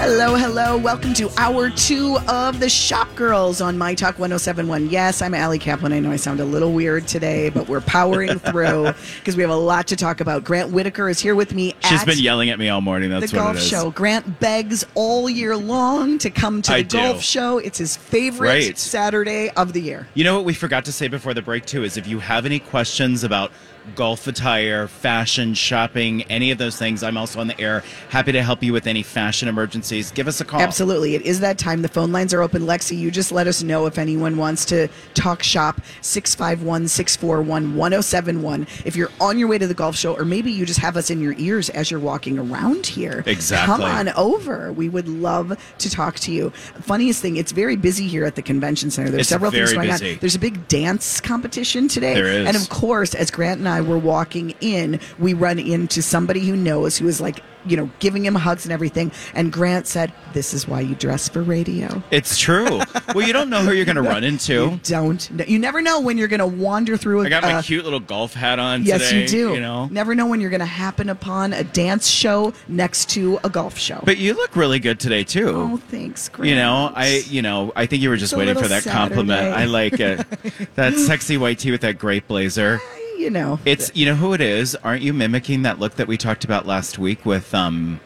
Hello, hello. Welcome to Hour 2 of the Shop Girls on MyTalk 107.1. Yes, I'm Ali Kaplan. I know I sound a little weird today, but we're powering through because we have a lot to talk about. Grant Whittaker is here with me. She's been yelling at me all morning. That's what it is. The golf show. Grant begs all year long to come to the golf show. It's his favorite Saturday of the year. You know what we forgot to say before the break, too, is if you have any questions about golf attire, fashion, shopping, any of those things, I'm also on the air. Happy to help you with any fashion emergencies. Give us a call. Absolutely. It is that time. The phone lines are open. Lexi, you just let us know if anyone wants to talk shop, 651-641-1071. If you're on your way to the golf show, or maybe you just have us in your ears as you're walking around here. Exactly. Come on over. We would love to talk to you. Funniest thing, it's very busy here at the convention center. There's several things going on. There's a big dance competition today. There is. And of course, as Grant and I were walking in, we run into somebody who knows, who is like, you know, giving him hugs and everything. And Grant said, "This is why you dress for radio." It's true. Well, you don't know who you're going to run into. You don't. You never know when you're going to wander through. I got my cute little golf hat on today. Yes, you do. You know, never know when you're going to happen upon a dance show next to a golf show. But you look really good today too. Oh, thanks, Grant. I think you were just waiting for that compliment. I like it. That sexy white tee with that great blazer. You know, it's, you know who it is. Aren't you mimicking that look that we talked about last week with Anne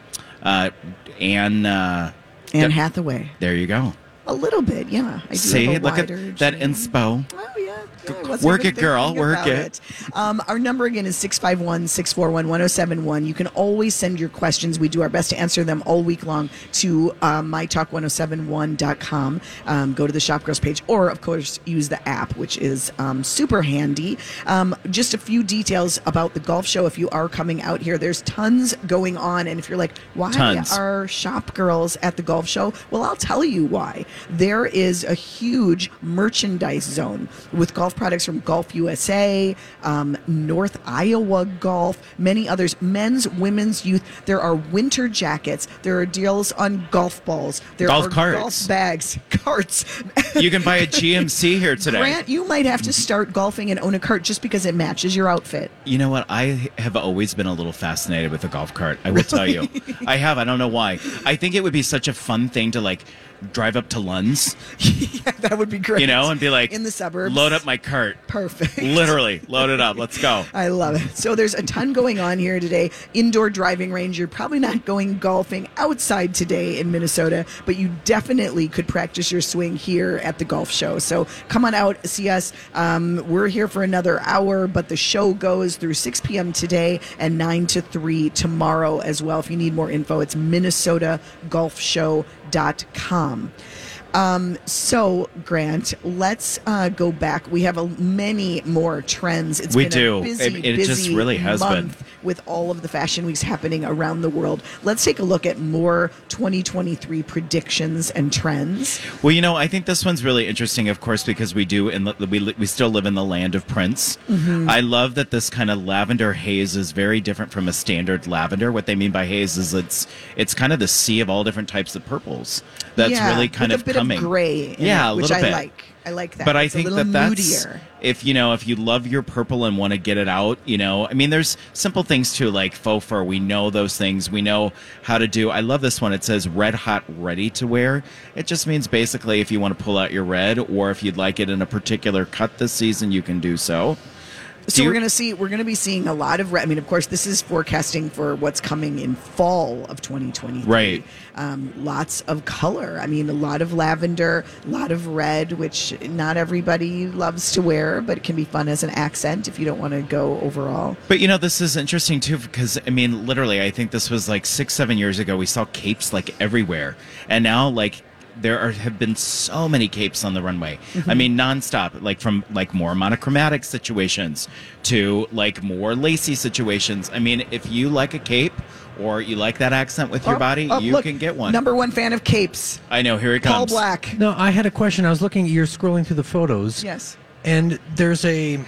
Hathaway? There you go. A little bit, yeah. I do. See, have a look at that inspo. Oh yeah, work it, girl. Work it. Our number again is 651-641-1071. You can always send your questions. We do our best to answer them all week long to mytalk1071.com. Go to the Shop Girls page, or of course use the app, which is super handy. Just a few details about the golf show. If you are coming out here, there's tons going on, and if you're like, why are Shop Girls at the golf show? Well, I'll tell you why. There is a huge merchandise zone with golf products from Golf USA, North Iowa Golf, many others, men's, women's, youth. There are winter jackets. There are deals on golf balls. There are carts. Golf bags, carts. You can buy a GMC here today. Grant, you might have to start golfing and own a cart just because it matches your outfit. You know what? I have always been a little fascinated with a golf cart. I will tell you. I have. I don't know why. I think it would be such a fun thing to like drive up to Lund's. Yeah, that would be great. You know, and be like, in the suburbs, load up my cart. Perfect. Literally, load it up. Let's go. I love it. So there's a ton going on here today. Indoor driving range. You're probably not going golfing outside today in Minnesota, but you definitely could practice your swing here at the golf show. So come on out, see us. We're here for another hour, but the show goes through 6 p.m. today and 9 to 3 tomorrow as well. If you need more info, it's MinnesotaGolfShow.com. So, Grant, let's go back. We have many more trends. It's been a busy month with all of the fashion weeks happening around the world. Let's take a look at more 2023 predictions and trends. Well, you know, I think this one's really interesting, of course, because we still live in the land of prints. Mm-hmm. I love that this kind of lavender haze is very different from a standard lavender. What they mean by haze is it's kind of the sea of all different types of purples. That's really kind of a bit of gray. Yeah, a little bit. I like that. But I think that's moodier. If you love your purple and want to get it out, you know, I mean, there's simple things too, like faux fur. We know those things. We know how to do. I love this one. It says red hot ready to wear. It just means basically if you want to pull out your red, or if you'd like it in a particular cut this season, you can do so. So we're going to be seeing a lot of red. I mean, of course, this is forecasting for what's coming in fall of 2023. Right. Lots of color. I mean, a lot of lavender, a lot of red, which not everybody loves to wear, but it can be fun as an accent if you don't want to go overall. But, you know, this is interesting, too, because, I mean, literally, I think this was like 6-7 years ago. We saw capes like everywhere. And now, like, there have been so many capes on the runway. Mm-hmm. I mean, nonstop, like from like more monochromatic situations to like more lacy situations. I mean, if you like a cape or you like that accent with your body, you can get one. Number one fan of capes. I know. Here he comes. Paul Black. No, I had a question. I was looking. You're scrolling through the photos. Yes. And there's a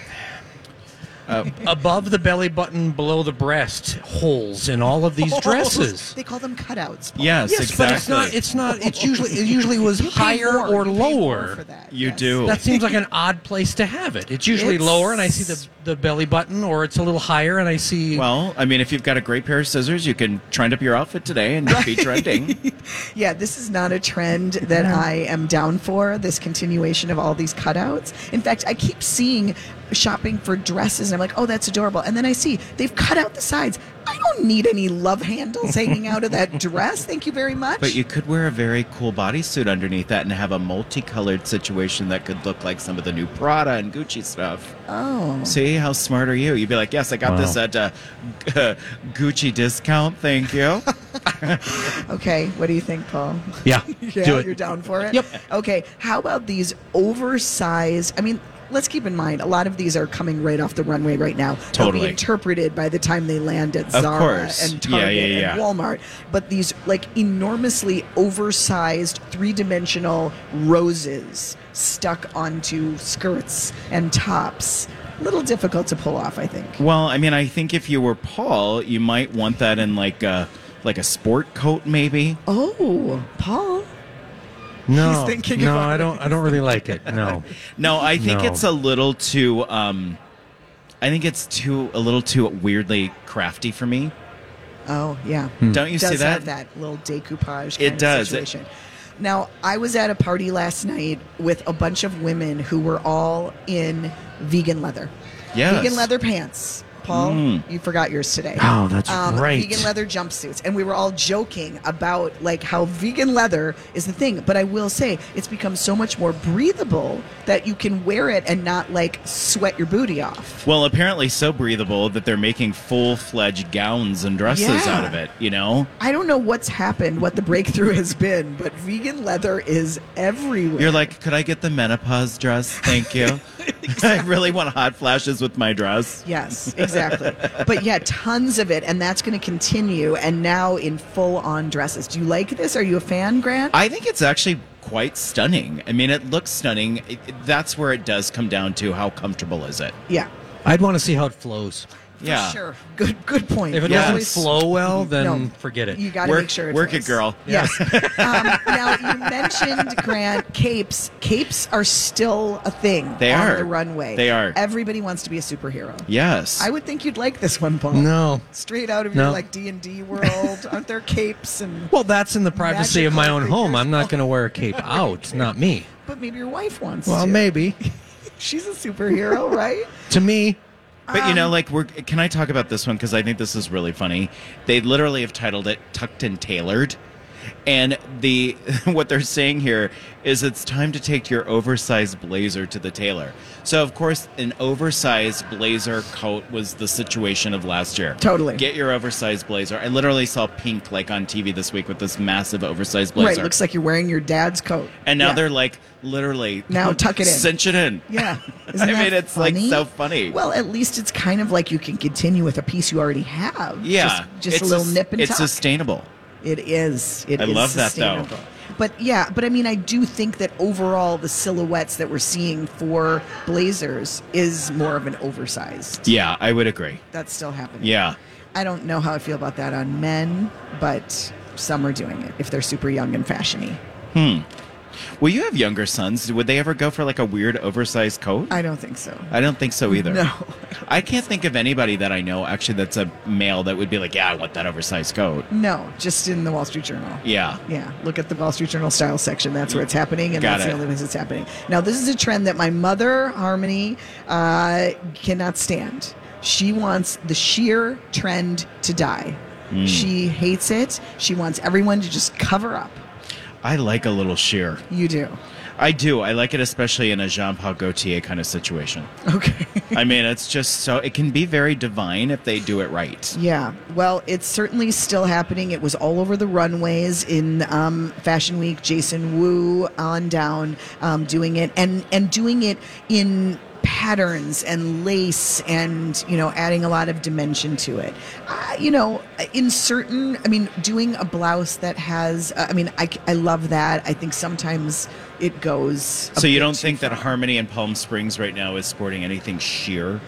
Above the belly button, below the breast, holes in all of these dresses. They call them cutouts. Paul. Yes, exactly. But it's not. It usually was higher or lower. For that, you do. That seems like an odd place to have it. It's usually lower, and I see the belly button, or it's a little higher, and I see. Well, I mean, if you've got a great pair of scissors, you can trend up your outfit today and be trending. Yeah, this is not a trend that I am down for. This continuation of all these cutouts. In fact, I keep seeing shopping for dresses. I'm like, oh, that's adorable. And then I see they've cut out the sides. I don't need any love handles hanging out of that dress. Thank you very much. But you could wear a very cool bodysuit underneath that and have a multicolored situation that could look like some of the new Prada and Gucci stuff. Oh. See, how smart are you? You'd be like, yes, I got this at a Gucci discount. Thank you. Okay. What do you think, Paul? Yeah. Do it. You're down for it? Yep. Okay. How about these oversized, let's keep in mind, a lot of these are coming right off the runway right now. Totally. They'll be interpreted by the time they land at Zara and Target and Walmart. But these enormously oversized, three-dimensional roses stuck onto skirts and tops. A little difficult to pull off, I think. Well, I think if you were Paul, you might want that in like a sport coat maybe. Oh, Paul. No, I don't really like it. No, I think it's a little too. I think it's a little too weirdly crafty for me. Oh yeah, Don't you see that? It does have that little decoupage. It does. Situation. Now, I was at a party last night with a bunch of women who were all in vegan leather. Yes. Vegan leather pants. Paul, you forgot yours today. Oh, that's right. Vegan leather jumpsuits. And we were all joking about how vegan leather is the thing. But I will say it's become so much more breathable that you can wear it and not sweat your booty off. Well, apparently so breathable that they're making full-fledged gowns and dresses out of it, I don't know what's happened, what the breakthrough has been, but vegan leather is everywhere. You're like, could I get the menopause dress? Thank you. Exactly. I really want hot flashes with my dress. Yes, exactly. But yeah, tons of it, and that's going to continue, and now in full-on dresses. Do you like this? Are you a fan, Grant? I think it's actually quite stunning. It looks stunning. That's where it does come down to how comfortable is it. Yeah. I'd want to see how it flows. Yeah. For sure. Good point. If it doesn't flow well, then forget it. You got to make sure it works. Work it, girl. Yes. Now, you mentioned, Grant, capes. Capes are still a thing. They are. On the runway. They are. Everybody wants to be a superhero. Yes. I would think you'd like this one, Paul. No. Straight out of your, D&D world. Aren't there capes? And well, that's in the privacy of my own home. I'm not going to wear a cape out. Not me. But maybe your wife wants to. Well, maybe. She's a superhero, right? To me. But, can I talk about this one? Because I think this is really funny. They literally have titled it Tucked and Tailored. And what they're saying here is it's time to take your oversized blazer to the tailor. So, of course, an oversized blazer coat was the situation of last year. Totally. Get your oversized blazer. I literally saw Pink, on TV this week with this massive oversized blazer. Right, looks like you're wearing your dad's coat. And now they're literally. Now tuck it in. Cinch it in. Yeah. Isn't that it's funny? So funny. Well, at least it's kind of like you can continue with a piece you already have. Yeah. Just a little nip and tuck. It's sustainable. It is. It is. I love that, though. But, I do think that overall the silhouettes that we're seeing for blazers is more of an oversized. Yeah, I would agree. That's still happening. Yeah. I don't know how I feel about that on men, but some are doing it if they're super young and fashiony. Well, you have younger sons. Would they ever go for a weird oversized coat? I don't think so. I don't think so either. No. I can't think of anybody that I know actually that's a male that would be like, yeah, I want that oversized coat. No, just in the Wall Street Journal. Yeah. Yeah. Look at the Wall Street Journal style section. That's where it's happening, and that's the only place it's happening. Now, this is a trend that my mother, Harmony, cannot stand. She wants the sheer trend to die. She hates it. She wants everyone to just cover up. I like a little sheer. You do? I do. I like it especially in a Jean-Paul Gaultier kind of situation. Okay. It's just so... It can be very divine if they do it right. Yeah. Well, it's certainly still happening. It was all over the runways in Fashion Week. Jason Wu on down doing it. And doing it in... patterns and lace and, adding a lot of dimension to it. Doing a blouse that has, I love that. I think sometimes it goes. So you don't think that Harmony in Palm Springs right now is sporting anything sheer?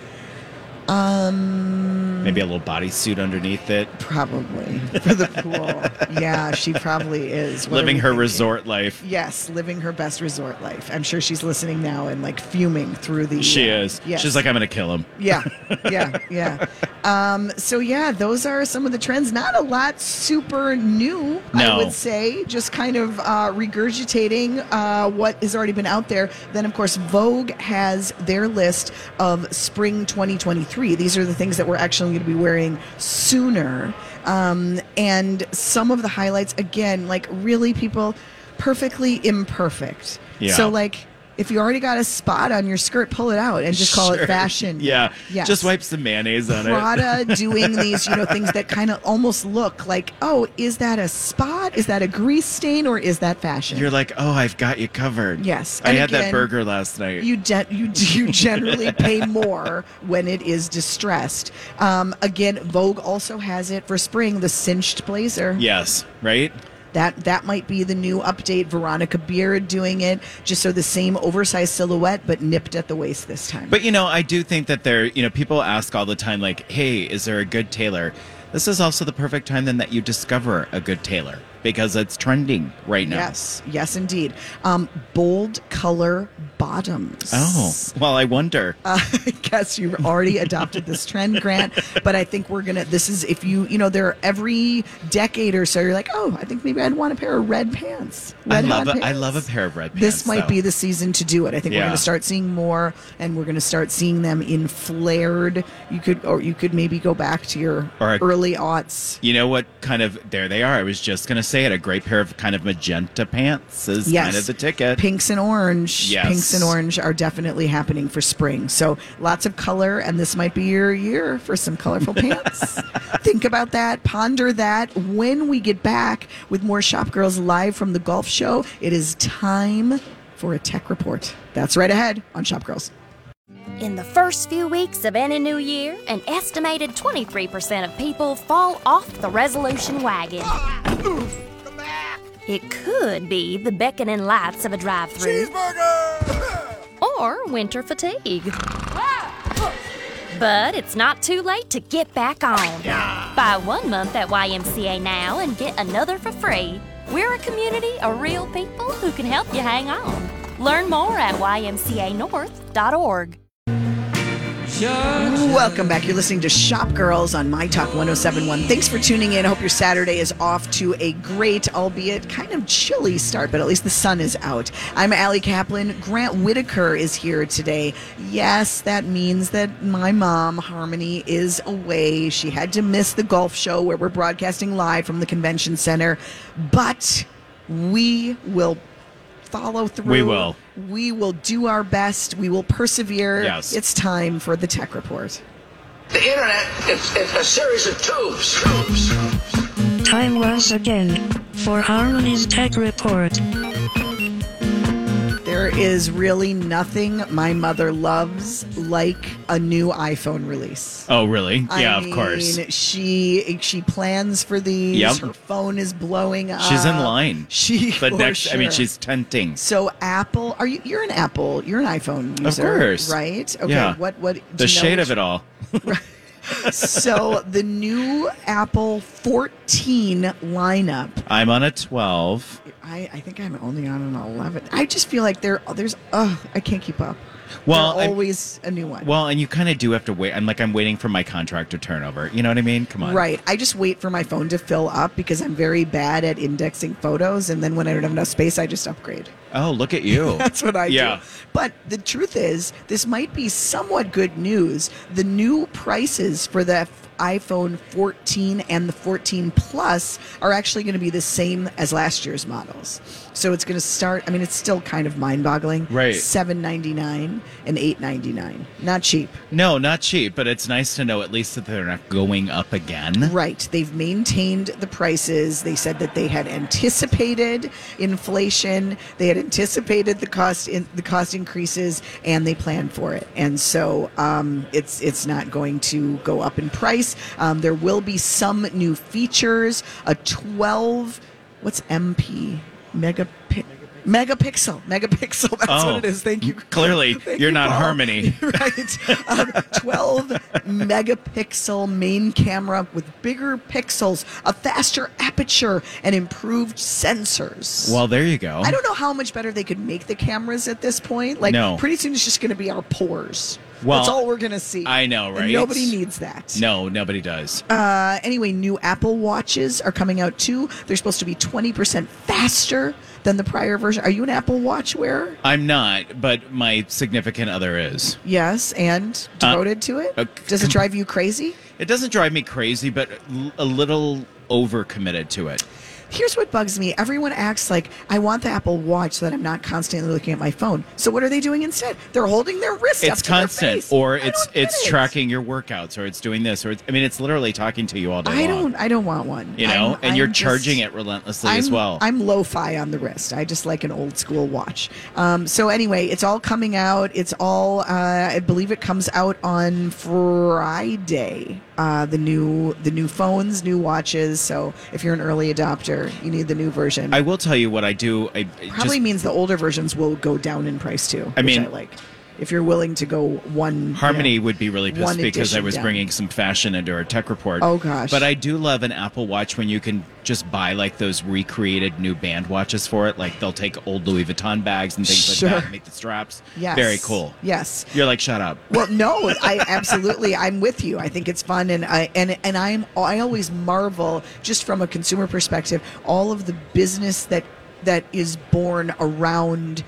Maybe a little bodysuit underneath it. Probably. For the pool. Yeah, she probably is. What living her thinking? Resort life. Yes, living her best resort life. I'm sure she's listening now and like fuming through the... She is. Yes. She's like, I'm going to kill him. Yeah, yeah, yeah. So yeah, those are some of the trends. Not a lot super new, no. I would say. Just kind of regurgitating what has already been out there. Then, of course, Vogue has their list of spring 2023. These are the things that we're actually going to be wearing sooner. And some of the highlights, again, like really people, perfectly imperfect. Yeah. So like if you already got a spot on your skirt, pull it out and just call it fashion. Yeah. Yes. Just wipe some mayonnaise on Prada it. Prada doing these, you know, things that kind of almost look like, oh, is that a spot? Is that a grease stain or is that fashion? You're like, oh, I've got you covered. Yes. And I had that burger last night. You generally pay more when it is distressed. Again, Vogue also has it for spring, the cinched blazer. Yes. Right? That might be the new update. Veronica Beard doing it, just so the same oversized silhouette, but nipped at the waist this time. But, you know, I do think that there, you know, people ask all the time, like, hey, is there a good tailor? This is also the perfect time then that you discover a good tailor because it's trending right now. Yes. Yes, indeed. Bold color bottoms. Oh, well, I wonder. I guess you've already adopted this trend, Grant, but I think we're going to, this is if you, you know, there are every decade or so, you're like, oh, I think maybe I'd want a pair of red pants. I love a pair of red pants. This might be the season to do it. I think we're going to start seeing more and we're going to start seeing them in flared. You could maybe go back to your early aughts. You know what kind of, there they are. I was just going to say it. A great pair of kind of magenta pants is kind of the ticket. Pinks and orange. Yes. Pinks and orange are definitely happening for spring. So lots of color, and this might be your year for some colorful pants. Think about that. Ponder that. When we get back with more Shop Girls live from the golf show, it is time for a tech report. That's right ahead on Shop Girls. In the first few weeks of any new year, an estimated 23% of people fall off the resolution wagon. Come back. It could be the beckoning lights of a drive-thru. Cheeseburger! Or winter fatigue. But it's not too late to get back on. Yeah. Buy 1 month at YMCA now and get another for free. We're a community of real people who can help you hang on. Learn more at ymcanorth.org. Welcome back. You're listening to Shop Girls on MyTalk 107.1. Thanks for tuning in. I hope your Saturday is off to a great, albeit kind of chilly start, but at least the sun is out. I'm Ali Kaplan. Grant Whittaker is here today. Yes, that means that my mom, Harmony, is away. She had to miss the golf show where we're broadcasting live from the convention center, but we will follow through. We will. We will do our best. We will persevere. Yes. It's time for the tech report. The internet is a series of tubes. Time once again for Harmony's tech report. There is really nothing my mother loves like a new iPhone release. Oh, really? Yeah, of course. She plans for these. Yep. Her phone is blowing up. She's in line. She's tenting. So Apple, you're an Apple, you're an iPhone user, of course. Right? Okay. Yeah. What the shade of it all. Right. So the new Apple 14 lineup. I'm on a 12. I think I'm only on an 11. I just feel like I can't keep up. Well, there's always a new one. Well, and you kind of do have to wait. I'm waiting for my contract to turn over. You know what I mean? Come on. Right. I just wait for my phone to fill up because I'm very bad at indexing photos. And then when I don't have enough space, I just upgrade. Oh, look at you. That's what I do. But the truth is, this might be somewhat good news. The new prices for the iPhone 14 and the 14 Plus are actually going to be the same as last year's models. So it's going to start, it's still kind of mind-boggling. Right. $799 and $899. Not cheap. No, not cheap, but it's nice to know at least that they're not going up again. Right. They've maintained the prices. They said that they had anticipated inflation. They had anticipated the cost increases, and they planned for it. And so it's not going to go up in price. There will be some new features, a 12, what's MP? Megapixel. That's what it is. Thank you. Clearly, you're not Harmony. Right. 12 megapixel main camera with bigger pixels, a faster aperture, and improved sensors. Well, there you go. I don't know how much better they could make the cameras at this point. Pretty soon it's just going to be our pores. Well, that's all we're going to see. I know, right? And nobody needs that. No, nobody does. Anyway, new Apple Watches are coming out, too. They're supposed to be 20% faster than the prior version. Are you an Apple Watch wearer? I'm not, but my significant other is. Yes, and devoted to it? Does it drive you crazy? It doesn't drive me crazy, but a little overcommitted to it. Here's what bugs me. Everyone acts like, I want the Apple Watch so that I'm not constantly looking at my phone. So what are they doing instead? They're holding their wrist up to their face. It's constant, or it's tracking your workouts, or it's doing this, or it's literally talking to you all day long. I don't want one. You're charging it relentlessly as well. I'm lo-fi on the wrist. I just like an old school watch. So anyway, it's all coming out. It's all, I believe it comes out on Friday. The new phones, new watches. So if you're an early adopter, you need the new version. I will tell you what I do. Means the older versions will go down in price too. I like. If you're willing to go one, Harmony would be really pissed because I was bringing some fashion into our tech report. Oh gosh! But I do love an Apple Watch when you can just buy like those recreated new band watches for it. Like they'll take old Louis Vuitton bags and things like that and make the straps. Yes. Very cool. Yes. You're like, shut up. Well, no, I absolutely, I'm with you. I think it's fun, and I always marvel, just from a consumer perspective, all of the business that is born around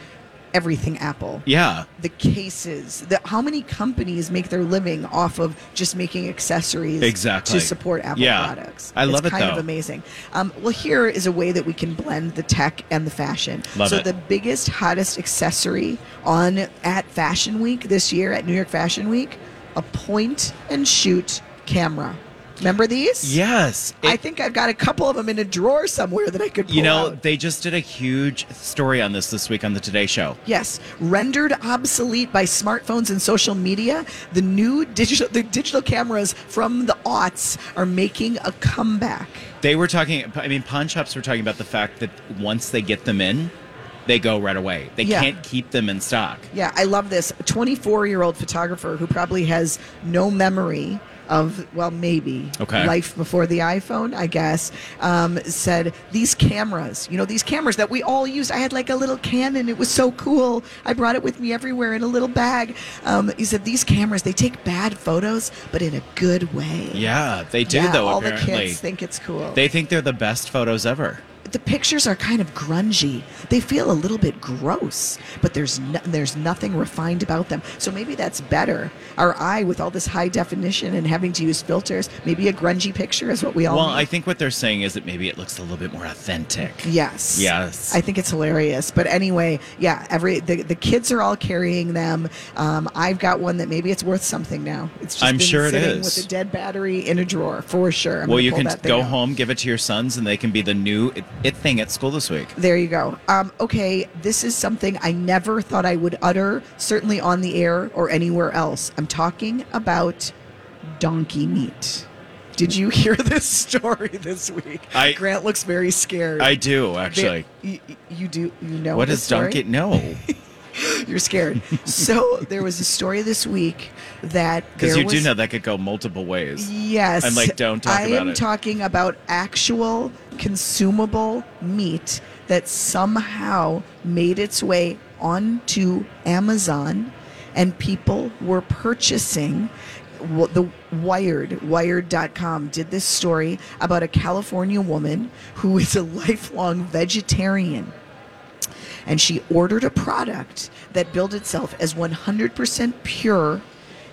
everything Apple. Yeah. The cases. How many companies make their living off of just making accessories to support Apple products? I love it, though. It's kind of amazing. Well, here is a way that we can blend the tech and the fashion. So the biggest, hottest accessory at Fashion Week this year, at New York Fashion Week, a point-and-shoot camera. Remember these? Yes. I think I've got a couple of them in a drawer somewhere that I could pull out. They just did a huge story on this week on the Today Show. Yes. Rendered obsolete by smartphones and social media, the new digital cameras from the aughts are making a comeback. They were talking, pawn shops were talking about the fact that once they get them in, they go right away. They can't keep them in stock. Yeah, I love this. A 24-year-old photographer who probably has no memory of, life before the iPhone, I guess, said, these cameras that we all used. I had like a little Canon. It was so cool. I brought it with me everywhere in a little bag. He said, these cameras, they take bad photos, but in a good way. Yeah, they do, though, apparently. All the kids think it's cool. They think they're the best photos ever. The pictures are kind of grungy. They feel a little bit gross, but there's nothing refined about them. So maybe that's better. Our eye, with all this high definition and having to use filters, maybe a grungy picture is what we all need. Well, I think what they're saying is that maybe it looks a little bit more authentic. Yes. Yes. I think it's hilarious. But anyway, the kids are all carrying them. I've got one that maybe it's worth something now. It's just sitting with a dead battery in a drawer, for sure. Well, you can go home, give it to your sons, and they can be the new It thing at school this week. There you go. Okay, this is something I never thought I would utter, certainly on the air or anywhere else. I'm talking about donkey meat. Did you hear this story this week? Grant looks very scared. I do, actually. You do? You know what is donkey? No. You're scared. So there was a story this week that do know that could go multiple ways. Yes. I'm like, don't talk about it. I am talking about actual consumable meat that somehow made its way onto Amazon, and people were purchasing. The Wired.com did this story about a California woman who is a lifelong vegetarian. And she ordered a product that billed itself as 100% pure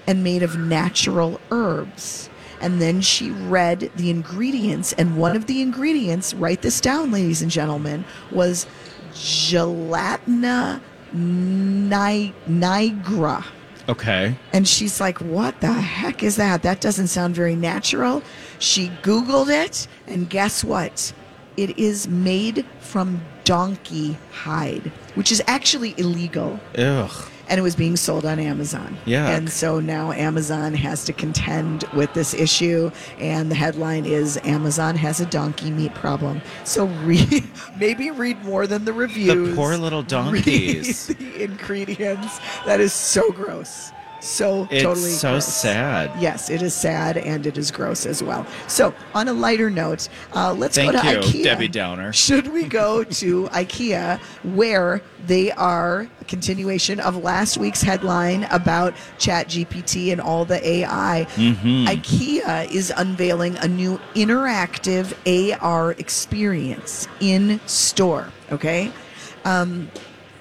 and made of natural herbs. And then she read the ingredients. And one of the ingredients, write this down, ladies and gentlemen, was gelatina nigra. Okay. And she's like, what the heck is that? That doesn't sound very natural. She Googled it. And guess what? It is made from donkey hide, which is actually illegal. Ugh. and it was being sold on Amazon. Yeah. And so now Amazon has to contend with this issue, and the headline is Amazon has a donkey meat problem. So maybe read more than the reviews. The poor little donkeys. Read the ingredients. That is so gross. It's totally gross. Sad. Yes, it is sad, and it is gross as well. So, on a lighter note, let's go to IKEA. Thank you, Debbie Downer. Should we go to IKEA, where they are a continuation of last week's headline about ChatGPT and all the AI? Mm-hmm. IKEA is unveiling a new interactive AR experience in store, okay,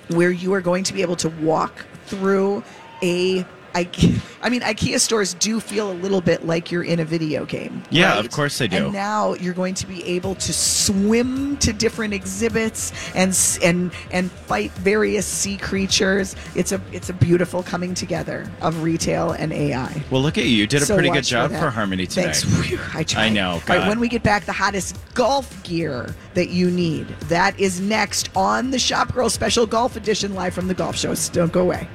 where you are going to be able to walk through IKEA stores do feel a little bit like you're in a video game. Yeah, right? Of course they do. And now you're going to be able to swim to different exhibits and fight various sea creatures. It's a beautiful coming together of retail and AI. Well, look at you. You did a pretty good job for Harmony today. Thanks. I tried. I know. God. All right, when we get back, the hottest golf gear that you need. That is next on the Shop Girl Special Golf Edition live from the golf show. So don't go away.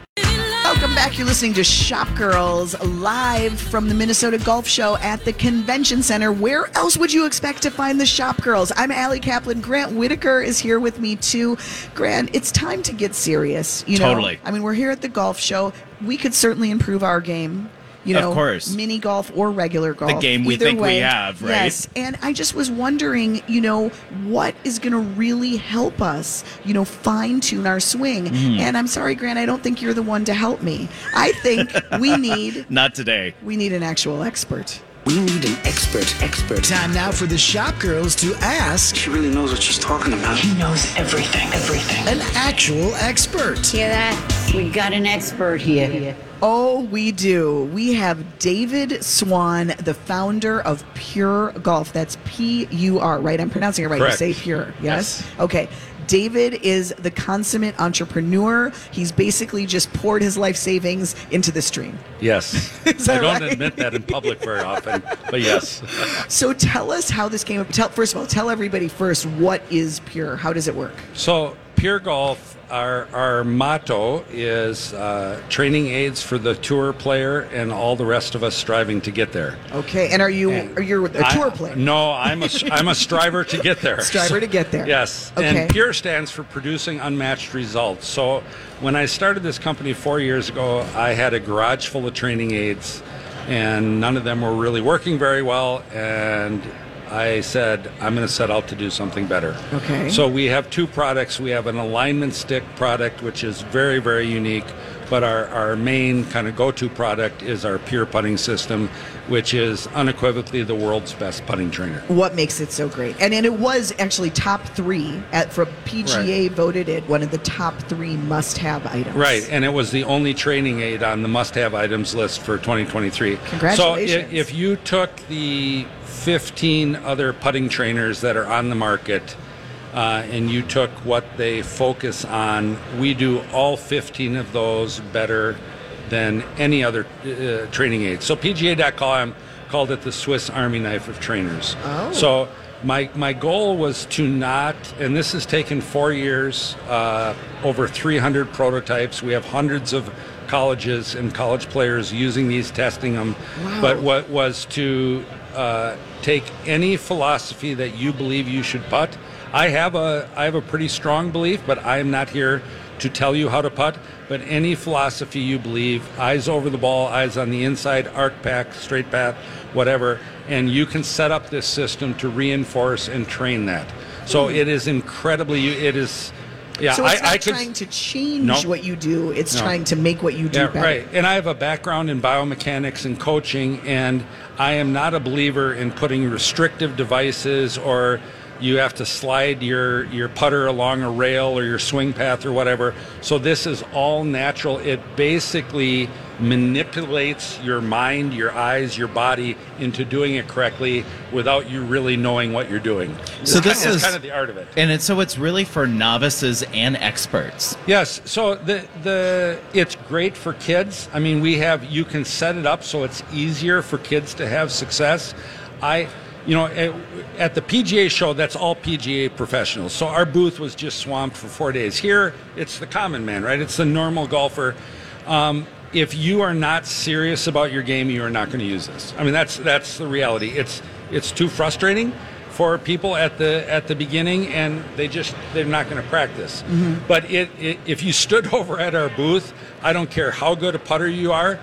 Welcome back. You're listening to Shop Girls live from the Minnesota Golf Show at the Convention Center. Where else would you expect to find the Shop Girls? I'm Ali Kaplan. Grant Whittaker is here with me, too. Grant, it's time to get serious. Totally. I mean, we're here at the golf show. We could certainly improve our game. Of course. Mini golf or regular golf. The game we think we have, right? Yes, and I just was wondering, what is going to really help us, fine-tune our swing. Mm. And I'm sorry, Grant, I don't think you're the one to help me. I think we need... Not today. We need an actual expert. We need an expert. Time now for the Shop Girls to ask... She really knows what she's talking about. He knows everything. An actual expert. Hear that? We got an expert here. Oh, we do. We have David Swan, the founder of Pure Golf. That's P-U-R, right? I'm pronouncing it right. Correct. You say Pure, yes? Okay. David is the consummate entrepreneur. He's basically just poured his life savings into the stream. Yes. I don't admit that in public very often, but yes. So tell us how this came up. First of all, tell everybody first, what is Pure? How does it work? So Pure Golf, our motto is training aids for the tour player and all the rest of us striving to get there. Okay, and are you a tour player? No, I'm a striver to get there. Yes, okay. And PURE stands for producing unmatched results. So when I started this company 4 years ago, I had a garage full of training aids, and none of them were really working very well, and I said, I'm going to set out to do something better. Okay. So we have two products. We have an alignment stick product, which is very, very unique. But our main kind of go-to product is our Pure putting system, which is unequivocally the world's best putting trainer. What makes it so great? And it was actually top three. From PGA voted it one of the top three must-have items. Right, and it was the only training aid on the must-have items list for 2023. Congratulations. So if you took the 15 other putting trainers that are on the market, and you took what they focus on, we do all 15 of those better than any other training aid. So PGA.com called it the Swiss Army knife of trainers. Oh. So my goal was to not, and this has taken 4 years, over 300 prototypes. We have hundreds of colleges and college players using these, testing them. Wow. But what was to take any philosophy that you believe you should putt. I have a pretty strong belief, but I am not here to tell you how to putt. But any philosophy you believe, eyes over the ball, eyes on the inside, arc pack, straight path, whatever, and you can set up this system to reinforce and train that. So it is incredibly. It is. Yeah, so it's not trying to change what you do. It's trying to make what you do better. Right. And I have a background in biomechanics and coaching, and I am not a believer in putting restrictive devices or you have to slide your putter along a rail or your swing path or whatever. So this is all natural. It basically manipulates your mind, your eyes, your body into doing it correctly without you really knowing what you're doing. So this is kind of the art of it. And it's really for novices and experts. Yes. So it's great for kids. I mean, you can set it up so it's easier for kids to have success. At the PGA show, that's all PGA professionals. So our booth was just swamped for 4 days. Here, it's the common man, right? It's the normal golfer. If you are not serious about your game, you are not going to use this. I mean, that's the reality. It's too frustrating for people at the beginning, and they're not going to practice. Mm-hmm. But if you stood over at our booth, I don't care how good a putter you are,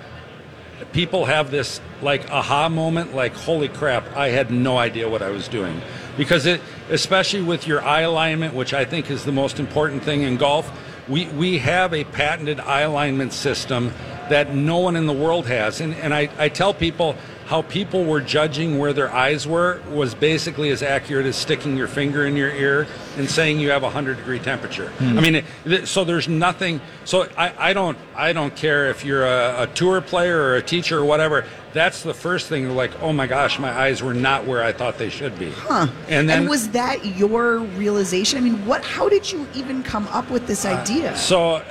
people have this like aha moment, like holy crap, I had no idea what I was doing, because especially with your eye alignment, which I think is the most important thing in golf. We have a patented eye alignment system that no one in the world has. And I tell people how people were judging where their eyes were was basically as accurate as sticking your finger in your ear and saying you have 100-degree temperature. Mm. I mean, so there's nothing. So I don't care if you're a tour player or a teacher or whatever. That's the first thing. You're like, oh my gosh, my eyes were not where I thought they should be. Huh. And was that your realization? I mean, how did you even come up with this idea? So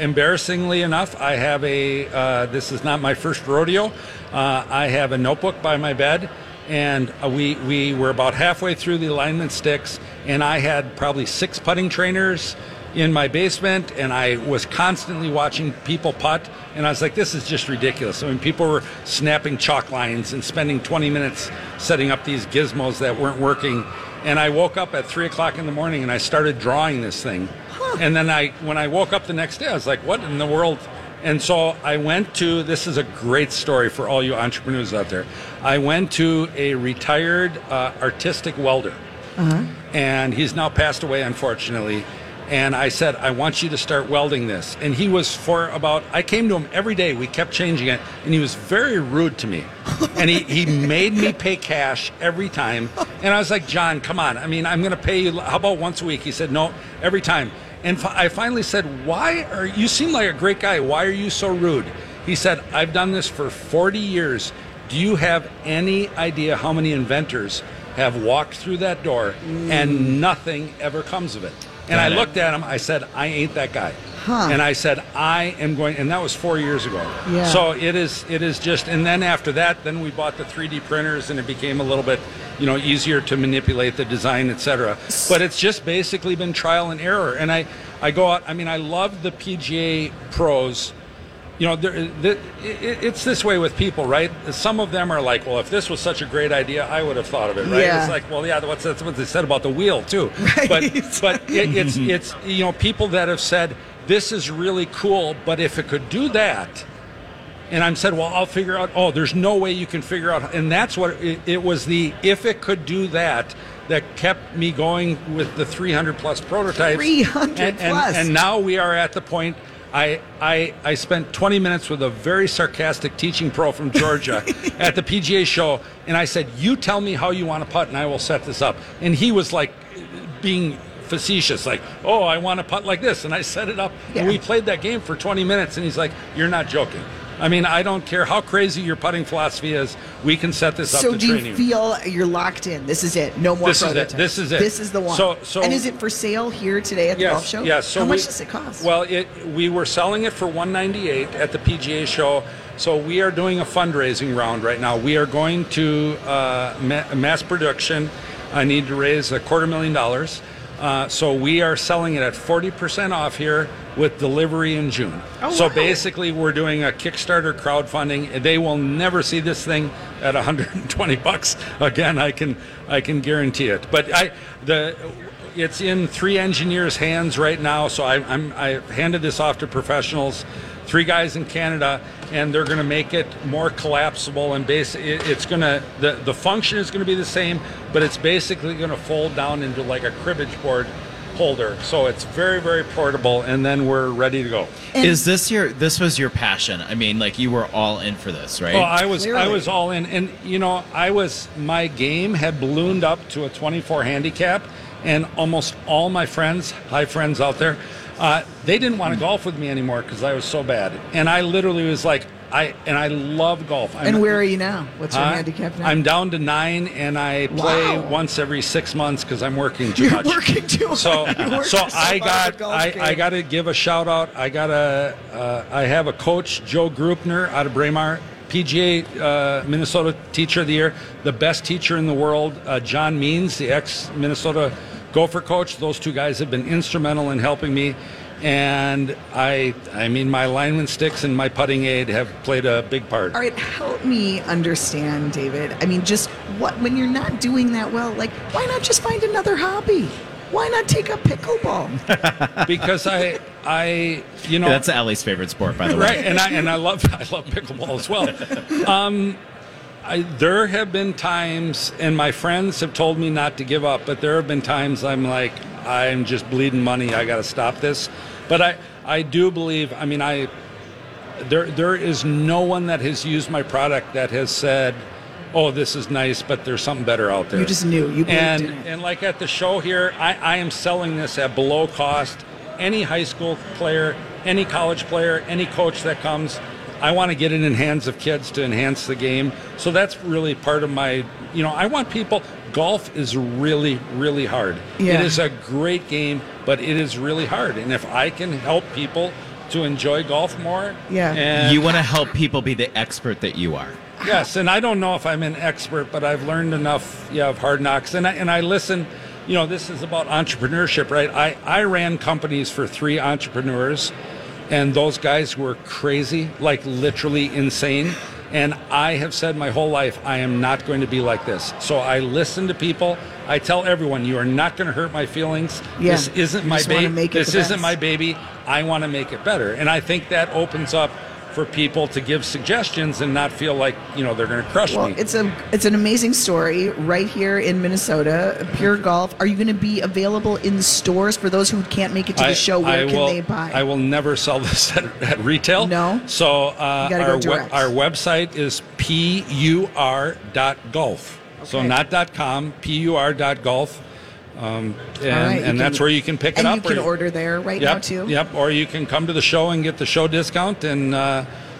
embarrassingly enough, I have this is not my first rodeo. I have a notebook by my bed, and we were about halfway through the alignment sticks, and I had probably 6 putting trainers in my basement, and I was constantly watching people putt, and I was like, this is just ridiculous. I mean, people were snapping chalk lines and spending 20 minutes setting up these gizmos that weren't working. And I woke up at 3 o'clock in the morning, and I started drawing this thing. Huh. And then when I woke up the next day, I was like, what in the world? And so I went to, this is a great story for all you entrepreneurs out there. I went to a retired artistic welder, uh-huh. and he's now passed away, unfortunately. And I said, I want you to start welding this. And he was I came to him every day. We kept changing it. And he was very rude to me. And he made me pay cash every time. And I was like, John, come on. I mean, I'm going to pay you. How about once a week? He said, no, every time. And I finally said, you seem like a great guy. Why are you so rude? He said, I've done this for 40 years. Do you have any idea how many inventors have walked through that door and nothing ever comes of it? And I looked at him, I said, I ain't that guy. Huh. And I said, I am going, and that was 4 years ago. Yeah. So it is just, and then after that, then we bought the 3D printers, and it became a little bit, easier to manipulate the design, et cetera. But it's just basically been trial and error. And I go out, I mean, I love the PGA pros. It's this way with people, right? Some of them are like, well, if this was such a great idea, I would have thought of it, right? Yeah. It's like, well, yeah, that's what they said about the wheel, too. Right. But it's people that have said, this is really cool, but if it could do that, and I'm said, well, I'll figure out, oh, there's no way you can figure out, and that's what, it was the if it could do that kept me going with the 300-plus prototypes. 300-plus. And now we are at the point. I spent 20 minutes with a very sarcastic teaching pro from Georgia at the PGA show, and I said, you tell me how you want to putt, and I will set this up. And he was like being facetious, like, oh, I want to putt like this, and I set it up. Yeah. And we played that game for 20 minutes, and he's like, you're not joking. I mean, I don't care how crazy your putting philosophy is. We can set this up to train you. So do you feel you're locked in? This is it. No more prototypes. This is it. This is the one. And is it for sale here today at the golf show? Yes. So how much does it cost? Well, we were selling it for $198 at the PGA show. So we are doing a fundraising round right now. We are going to mass production. I need to raise $250,000. So we are selling it at 40% off here with delivery in June. Oh, so wow. Basically we're doing a Kickstarter crowdfunding. They will never see this thing at $120 again. I can guarantee it. But it's in 3 engineers' hands right now. So I handed this off to professionals, 3 guys in Canada, and they're going to make it more collapsible, and basically it's going to the function is going to be the same, but it's basically going to fold down into like a cribbage board holder. So it's very, very portable, and then we're ready to go. And is this was your passion? I mean, like, you were all in for this, right? Well, I was all in, and my game had ballooned up to a 24 handicap, and almost all my friends, high friends out there, they didn't want to golf with me anymore because I was so bad. And I literally was like, I love golf. And where are you now? What's your handicap now? I'm down to 9, and I play once every 6 months because I'm working too much. You're working too much. I got to give a shout out. I have a coach, Joe Gruppner, out of Braemar, PGA Minnesota Teacher of the Year, the best teacher in the world, John Means, the ex-Minnesota Gopher coach. Those 2 guys have been instrumental in helping me. And I mean, my lineman sticks and my putting aid have played a big part. All right, help me understand, David. I mean, just what, when you're not doing that well, like, why not just find another hobby? Why not take up pickleball? Because I you know... Yeah, that's Ali's favorite sport, by the way. Right, and I love pickleball as well. There have been times, and my friends have told me not to give up, but there have been times I'm like, I'm just bleeding money. I got to stop this. But I do believe, I mean, there is no one that has used my product that has said, oh, this is nice, but there's something better out there. You just knew. You believed in it. And like at the show here, I am selling this at below cost. Any high school player, any college player, any coach that comes, I want to get it in the hands of kids to enhance the game. So that's really part of my, you know, I want people, golf is really, really hard. Yeah. It is a great game, but it is really hard. And if I can help people to enjoy golf more. Yeah. And you want to help people be the expert that you are. Yes. And I don't know if I'm an expert, but I've learned enough of Hard Knocks. And I listen, you know, this is about entrepreneurship, right? I ran companies for 3 entrepreneurs. And those guys were crazy, like literally insane. And I have said my whole life, I am not going to be like this. So I listen to people. I tell everyone, you are not going to hurt my feelings. Yeah. This isn't my baby. This isn't my baby. I want to make it better. And I think that opens up for people to give suggestions and not feel like, you know, they're going to crush me. It's an amazing story right here in Minnesota. Pure Golf. Are you going to be available in stores for those who can't make it to the show? Where can they buy? I will never sell this at retail. No. So our website is pur.golf. Okay. So not .com, pur.golf. And that's where you can pick it up. And you can order there now, too. Yep, or you can come to the show and get the show discount and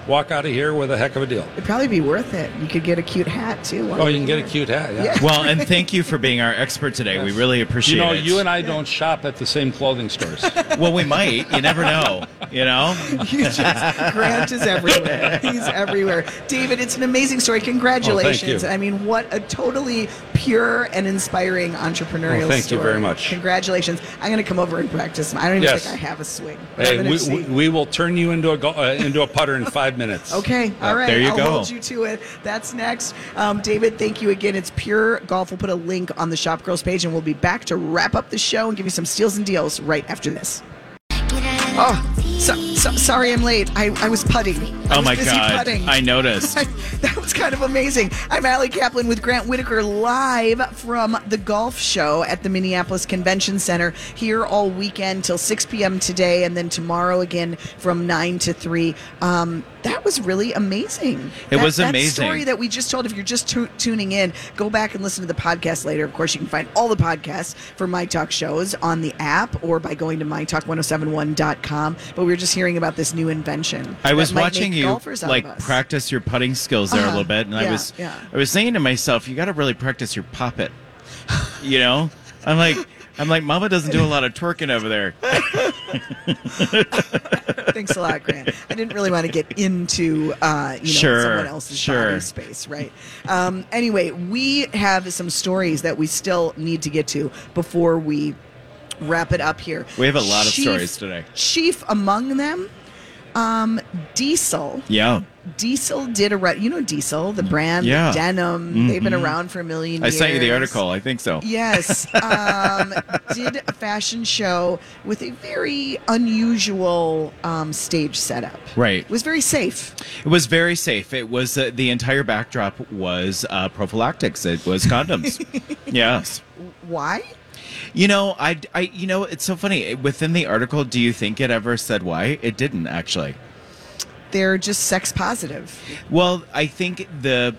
walk out of here with a heck of a deal. It'd probably be worth it. You could get a cute hat, too. Oh, you can get a cute hat, yeah. Well, and thank you for being our expert today. Yes. We really appreciate it. You and I don't shop at the same clothing stores. Well, we might. You never know, you know? Grant is everywhere. He's everywhere. David, it's an amazing story. Congratulations. Oh, thank you. I mean, what a totally... pure and inspiring entrepreneurial story. Thank you very much. Congratulations. I'm going to come over and practice. I don't even think I have a swing. Hey, we will turn you into a putter in 5 minutes. Okay. All right. There you go. I'll hold you to it. That's next. David, thank you again. It's Pure Golf. We'll put a link on the Shop Girls page, and we'll be back to wrap up the show and give you some steals and deals right after this. Oh, sorry I'm late. I was putting. I was busy putting. I noticed. That was kind of amazing. I'm Ali Kaplan with Grant Whittaker live from the golf show at the Minneapolis Convention Center here all weekend till 6 p.m. today and then tomorrow again from 9 to 3. That was really amazing. It was amazing. That story that we just told, if you're just tuning in, go back and listen to the podcast later. Of course, you can find all the podcasts for MyTalk shows on the app or by going to MyTalk107.1.com. But we were just hearing about this new invention. I was watching you practice your putting skills there a little bit. And I was saying to myself, you got to really practice your poppet. You know? I'm like, Mama doesn't do a lot of twerking over there. Thanks a lot, Grant. I didn't really want to get into someone else's body space, right? Anyway, we have some stories that we still need to get to before we wrap it up here. We have a lot of stories today. Chief among them, Diesel. Yeah. Diesel did a run. You know Diesel, the brand, the denim. Mm-hmm. They've been around for a million years. I sent you the article. I think so. Yes. Did a fashion show with a very unusual stage setup. Right. It was very safe. It was very safe. It was the entire backdrop was prophylactics. It was condoms. Yes. Why? You know, I it's so funny. Within the article, do you think it ever said why? It didn't, actually. They're just sex positive. Well, I think the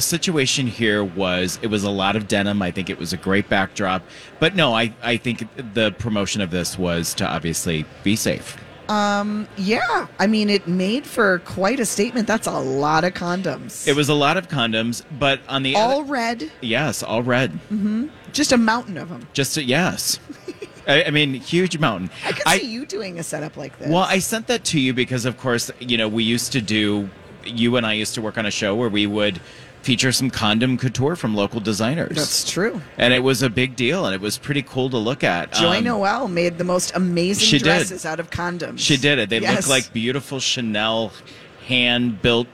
situation here was a lot of denim. I think it was a great backdrop. But no, I think the promotion of this was to obviously be safe. Yeah. I mean, it made for quite a statement. That's a lot of condoms. It was a lot of condoms, but on the red. Yes, all red. Mm-hmm. Just a mountain of them. Yes. I mean, huge mountain. I could see you doing a setup like this. Well, I sent that to you because, of course, you know, you and I used to work on a show where we would feature some condom couture from local designers. That's true. And it was a big deal, and it was pretty cool to look at. Joy Noel made the most amazing dresses out of condoms. She did it. They looked like beautiful Chanel hand-built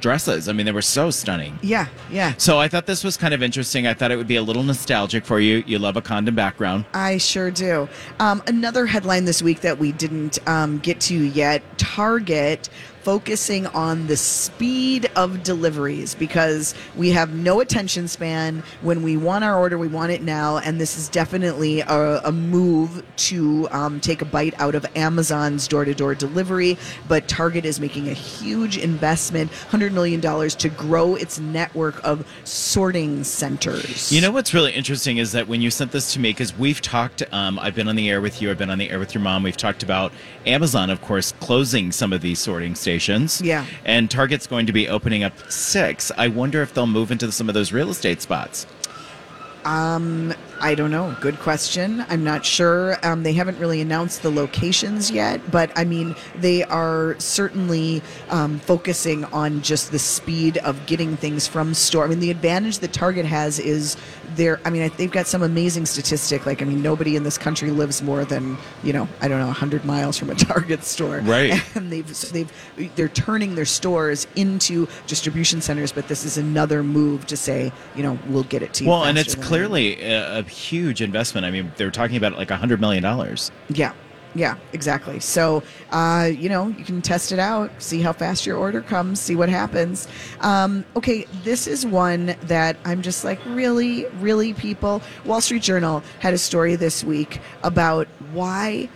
dresses. I mean, they were so stunning. Yeah, yeah. So I thought this was kind of interesting. I thought it would be a little nostalgic for you. You love a condom background. I sure do. Another headline this week that we didn't get to yet, Target focusing on the speed of deliveries because we have no attention span. When we want our order, we want it now. And this is definitely a move to take a bite out of Amazon's door-to-door delivery. But Target is making a huge investment, $100 million, to grow its network of sorting centers. You know what's really interesting is that when you sent this to me, because we've talked, I've been on the air with you, I've been on the air with your mom, we've talked about Amazon, of course, closing some of these sorting stations. Yeah. And Target's going to be opening up 6. I wonder if they'll move into some of those real estate spots. I don't know. Good question. I'm not sure. They haven't really announced the locations yet, but I mean, they are certainly focusing on just the speed of getting things from store. I mean, the advantage that Target has is they've got some amazing statistic. Like, I mean, nobody in this country lives more than, 100 miles from a Target store. Right. And they're turning their stores into distribution centers, but this is another move to say, we'll get it to you. Well, and it's clearly a huge investment. I mean, they're talking about like $100 million. Yeah. Yeah, exactly. So, you can test it out, see how fast your order comes, see what happens. Okay, this is one that I'm just like, really, really, people? Wall Street Journal had a story this week about why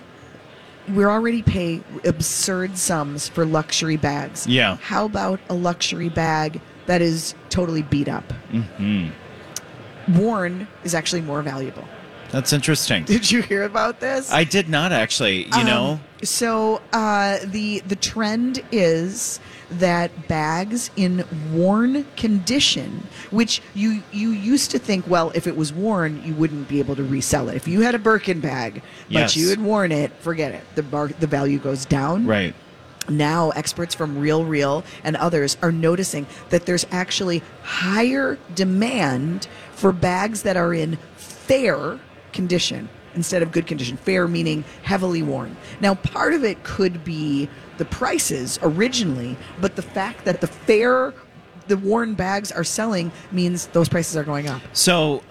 we're already paying absurd sums for luxury bags. Yeah. How about a luxury bag that is totally beat up? Mm-hmm. Worn is actually more valuable. That's interesting. Did you hear about this? I did not actually, So the trend is that bags in worn condition, which you used to think, well, if it was worn, you wouldn't be able to resell it. If you had a Birkin bag, but you had worn it, forget it. The value goes down. Right. Now, experts from Real Real and others are noticing that there's actually higher demand for bags that are in fair condition instead of good condition. Fair meaning heavily worn. Now, part of it could be the prices originally, but the fact that the worn bags are selling means those prices are going up. So